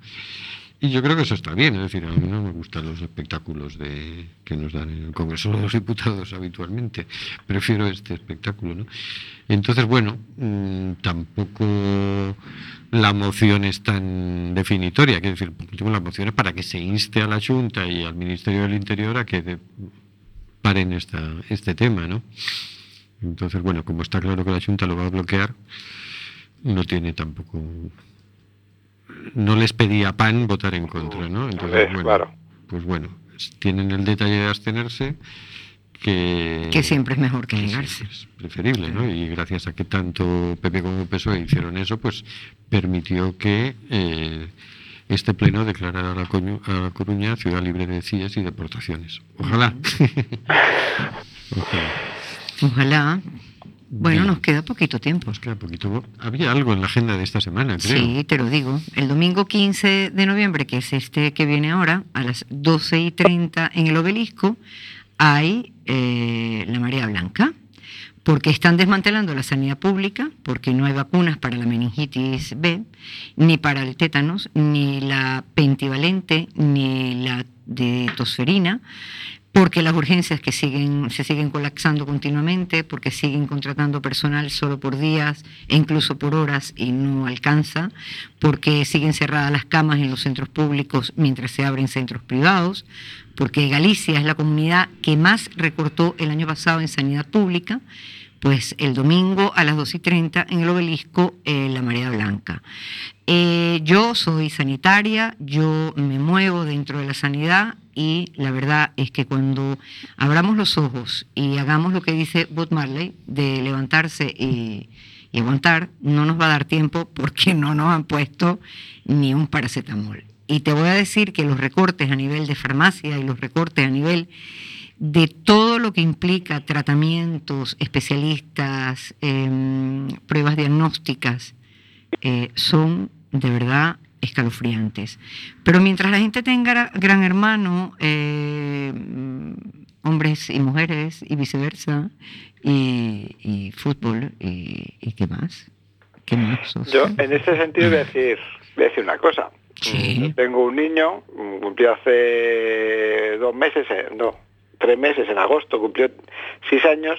Y yo creo que eso está bien, es decir, a mí no me gustan los espectáculos de que nos dan en el Congreso los diputados habitualmente, prefiero este espectáculo, ¿no? Entonces, bueno, mmm, tampoco la moción es tan definitoria, quiero decir, por último la moción es para que se inste a la Junta y al Ministerio del Interior a que de, paren esta, este tema, ¿no? Entonces, bueno, como está claro que la Junta lo va a bloquear, no tiene tampoco... No les pedía pan votar en contra, ¿no? Entonces, bueno, claro. Pues bueno, tienen el detalle de abstenerse, que... Que siempre es mejor que negarse. Es preferible, ¿no? Y gracias a que tanto P P como P S O E hicieron eso, pues permitió que eh, este pleno declarara a la, Coñu- a la Coruña ciudad libre de C I E S y deportaciones. Ojalá. Ojalá. Ojalá. Bueno, nos queda poquito tiempo. Nos queda poquito. Había algo en la agenda de esta semana, creo. Sí, te lo digo. El domingo quince de noviembre, que es este que viene ahora, a las doce y treinta en el Obelisco, hay eh, la Marea Blanca, porque están desmantelando la sanidad pública, porque no hay vacunas para la meningitis B, ni para el tétanos, ni la pentivalente, ni la de tosferina, porque las urgencias que siguen se siguen colapsando continuamente, porque siguen contratando personal solo por días e incluso por horas y no alcanza, porque siguen cerradas las camas en los centros públicos mientras se abren centros privados, porque Galicia es la comunidad que más recortó el año pasado en sanidad pública. Pues el domingo a las dos y treinta en el Obelisco, eh, la Marea Blanca. Eh, yo soy sanitaria, yo me muevo dentro de la sanidad y la verdad es que cuando abramos los ojos y hagamos lo que dice Bob Marley, de levantarse y, y aguantar, no nos va a dar tiempo porque no nos han puesto ni un paracetamol. Y te voy a decir que los recortes a nivel de farmacia y los recortes a nivel... de todo lo que implica tratamientos, especialistas, eh, pruebas diagnósticas, eh, son de verdad escalofriantes. Pero mientras la gente tenga Gran Hermano, eh, hombres y mujeres y viceversa, y, y fútbol, y, y qué más, qué más. Yo en ese sentido voy a decir, voy a decir una cosa. Sí. Yo tengo un niño, cumplió hace dos meses, no. tres meses, en agosto, cumplió seis años,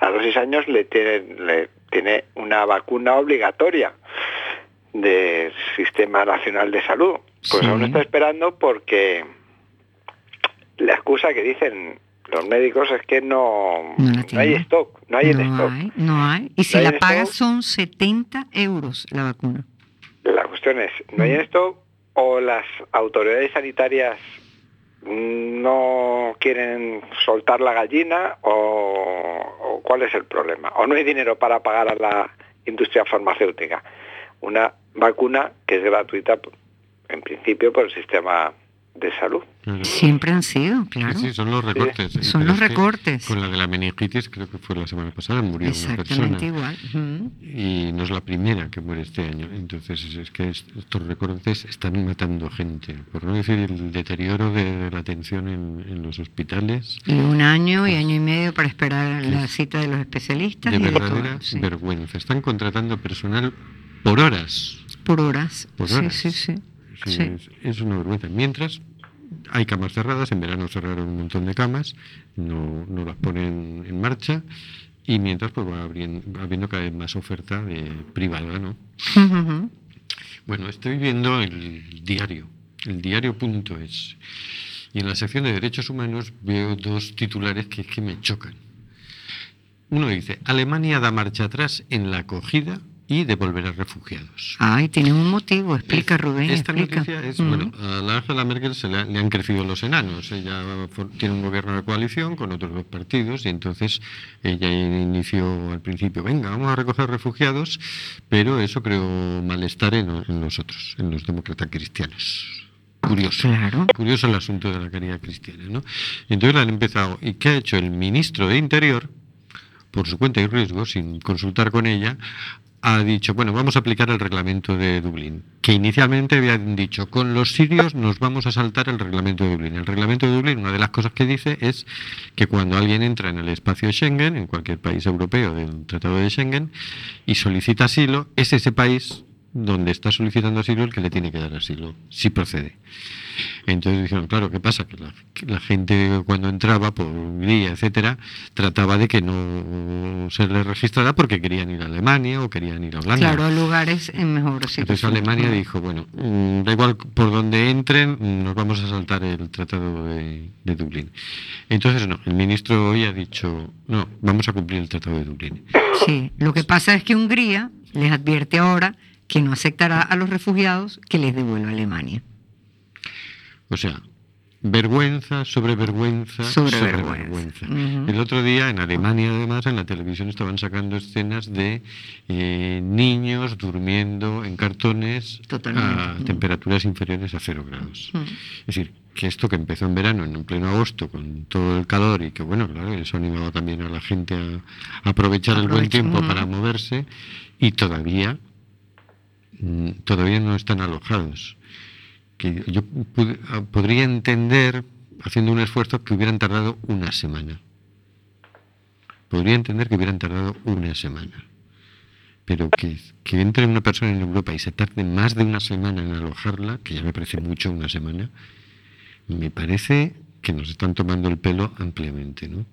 a los seis años le tiene, le tiene una vacuna obligatoria del Sistema Nacional de Salud. Pues sí. Aún está esperando porque la excusa que dicen los médicos es que no, no, no hay stock, no hay no el stock. Hay, no hay, y si no la pagas son setenta euros la vacuna. La cuestión es, no hay stock o las autoridades sanitarias no quieren soltar la gallina o, o cuál es el problema, o no hay dinero para pagar a la industria farmacéutica. Una vacuna que es gratuita, en principio, por el sistema de salud. Siempre han sido, claro. Sí, sí, son los recortes. Sí. Son los recortes. Con la de la meningitis, creo que fue la semana pasada, murió una persona. Exactamente igual. Y no es la primera que muere este año. Entonces, es que estos recortes están matando gente. Por no decir el deterioro de la atención en, en los hospitales. Y un año y año y medio para esperar la cita de los especialistas. De verdadera todo, sí. vergüenza. Están contratando personal por horas. Por horas. Por horas. Sí, sí, sí. Sí, sí. Es, es una vergüenza. Mientras hay camas cerradas, en verano cerraron un montón de camas, no, no las ponen en marcha, y mientras pues va abriendo, habiendo cada vez más oferta de privada, ¿no? Uh-huh. Bueno, estoy viendo el diario, el diario punto es, y en la sección de derechos humanos veo dos titulares que, que me chocan. Uno dice: Alemania da marcha atrás en la acogida y devolver a refugiados. Ay, tiene un motivo. Explica, es, Rubén, esta explica. Noticia es, uh-huh. bueno, a la Angela Merkel se le, le han crecido los enanos. Ella for, tiene un gobierno de coalición con otros dos partidos, y entonces ella inició al principio, venga, vamos a recoger refugiados, pero eso creó malestar en, en los otros, en los demócratas cristianos. Curioso. Claro. Curioso el asunto de la caridad cristiana, ¿no? Entonces la han empezado. ¿Y qué ha hecho el ministro de Interior? Por su cuenta y riesgo, sin consultar con ella, ha dicho, bueno, vamos a aplicar el reglamento de Dublín, que inicialmente habían dicho, con los sirios nos vamos a saltar el reglamento de Dublín. El reglamento de Dublín, una de las cosas que dice es que cuando alguien entra en el espacio Schengen, en cualquier país europeo del Tratado de Schengen, y solicita asilo, es ese país donde está solicitando asilo el que le tiene que dar asilo, si procede. Entonces dijeron, claro, ¿qué pasa? Que la, que la gente cuando entraba por Hungría, etcétera, trataba de que no se les registrara porque querían ir a Alemania o querían ir a Holanda. Claro, lugares en mejor situación. Entonces Alemania dijo, bueno, da igual por donde entren, nos vamos a saltar el Tratado de, de Dublín. Entonces no, el ministro hoy ha dicho, no, vamos a cumplir el Tratado de Dublín. Sí, lo que pasa es que Hungría les advierte ahora que no aceptará a los refugiados que les devuelva a Alemania. O sea, vergüenza sobre vergüenza sobre, sobre vergüenza. vergüenza. Uh-huh. El otro día en Alemania, además, en la televisión estaban sacando escenas de eh, niños durmiendo en cartones Totalmente. a uh-huh. temperaturas inferiores a cero grados. Uh-huh. Es decir, que esto que empezó en verano, en pleno agosto, con todo el calor, y que bueno, claro, eso animaba también a la gente a aprovechar Aprovecho. el buen tiempo uh-huh. para moverse, y todavía... todavía no están alojados. Que yo pude, podría entender, haciendo un esfuerzo, que hubieran tardado una semana. Podría entender que hubieran tardado una semana. Pero que, que entre una persona en Europa y se tarde más de una semana en alojarla, que ya me parece mucho una semana, me parece que nos están tomando el pelo ampliamente, ¿no?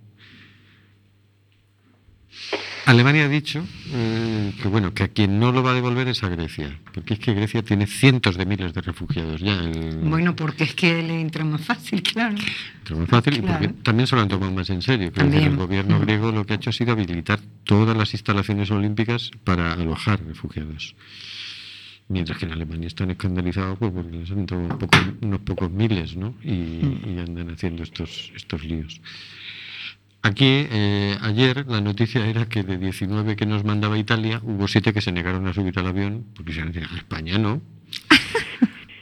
Alemania ha dicho eh, que bueno, que a quien no lo va a devolver es a Grecia, porque es que Grecia tiene cientos de miles de refugiados ya. El... Bueno, porque es que le entra más fácil, claro. Entra más fácil claro. y porque también se lo han tomado más en serio. Creo que el gobierno griego lo que ha hecho ha sido habilitar todas las instalaciones olímpicas para alojar refugiados. Mientras que en Alemania están escandalizados pues, porque les han entrado unos pocos, unos pocos miles, ¿no? Y, mm. y andan haciendo estos, estos líos. Aquí, eh, ayer, la noticia era que de diecinueve que nos mandaba Italia, hubo siete que se negaron a subir al avión, porque se decían, a España no.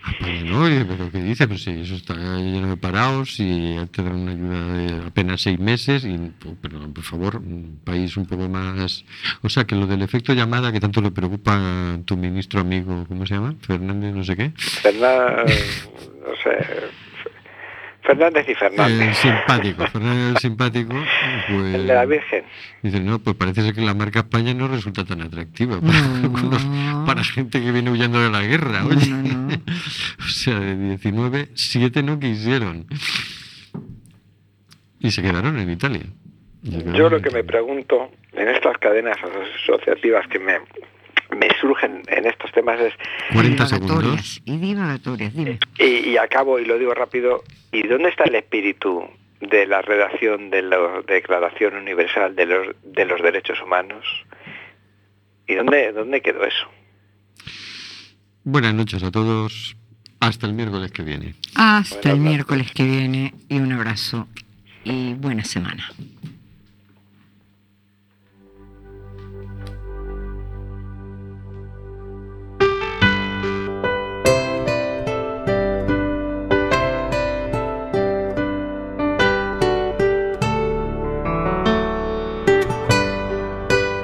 A España no, pero ¿qué dice? Pues sí, eso está lleno de parados y te dan una ayuda de apenas seis meses, y, pero por favor, un país un poco más... O sea, que lo del efecto llamada, que tanto le preocupa a tu ministro amigo, ¿cómo se llama? Fernández, no sé qué. Fernández, no sé... Fernández y Fernández. El simpático, Fernández el simpático. Pues, el de la Virgen. Dice, no, pues parece ser que la marca España no resulta tan atractiva para, no. algunos, para gente que viene huyendo de la guerra. Oye. No, no, no. O sea, de diecinueve, siete no quisieron. Y se quedaron en Italia. Quedaron Yo lo que me pregunto en estas cadenas asociativas que me, me surgen en estos temas es... cuarenta segundos. Y divagatorias, dime. Y, y acabo, y lo digo rápido, ¿y dónde está el espíritu de la redacción de la Declaración Universal de los, de los Derechos Humanos? ¿Y dónde, dónde quedó eso? Buenas noches a todos. Hasta el miércoles que viene. Hasta el miércoles que viene. Y un abrazo. Y buena semana.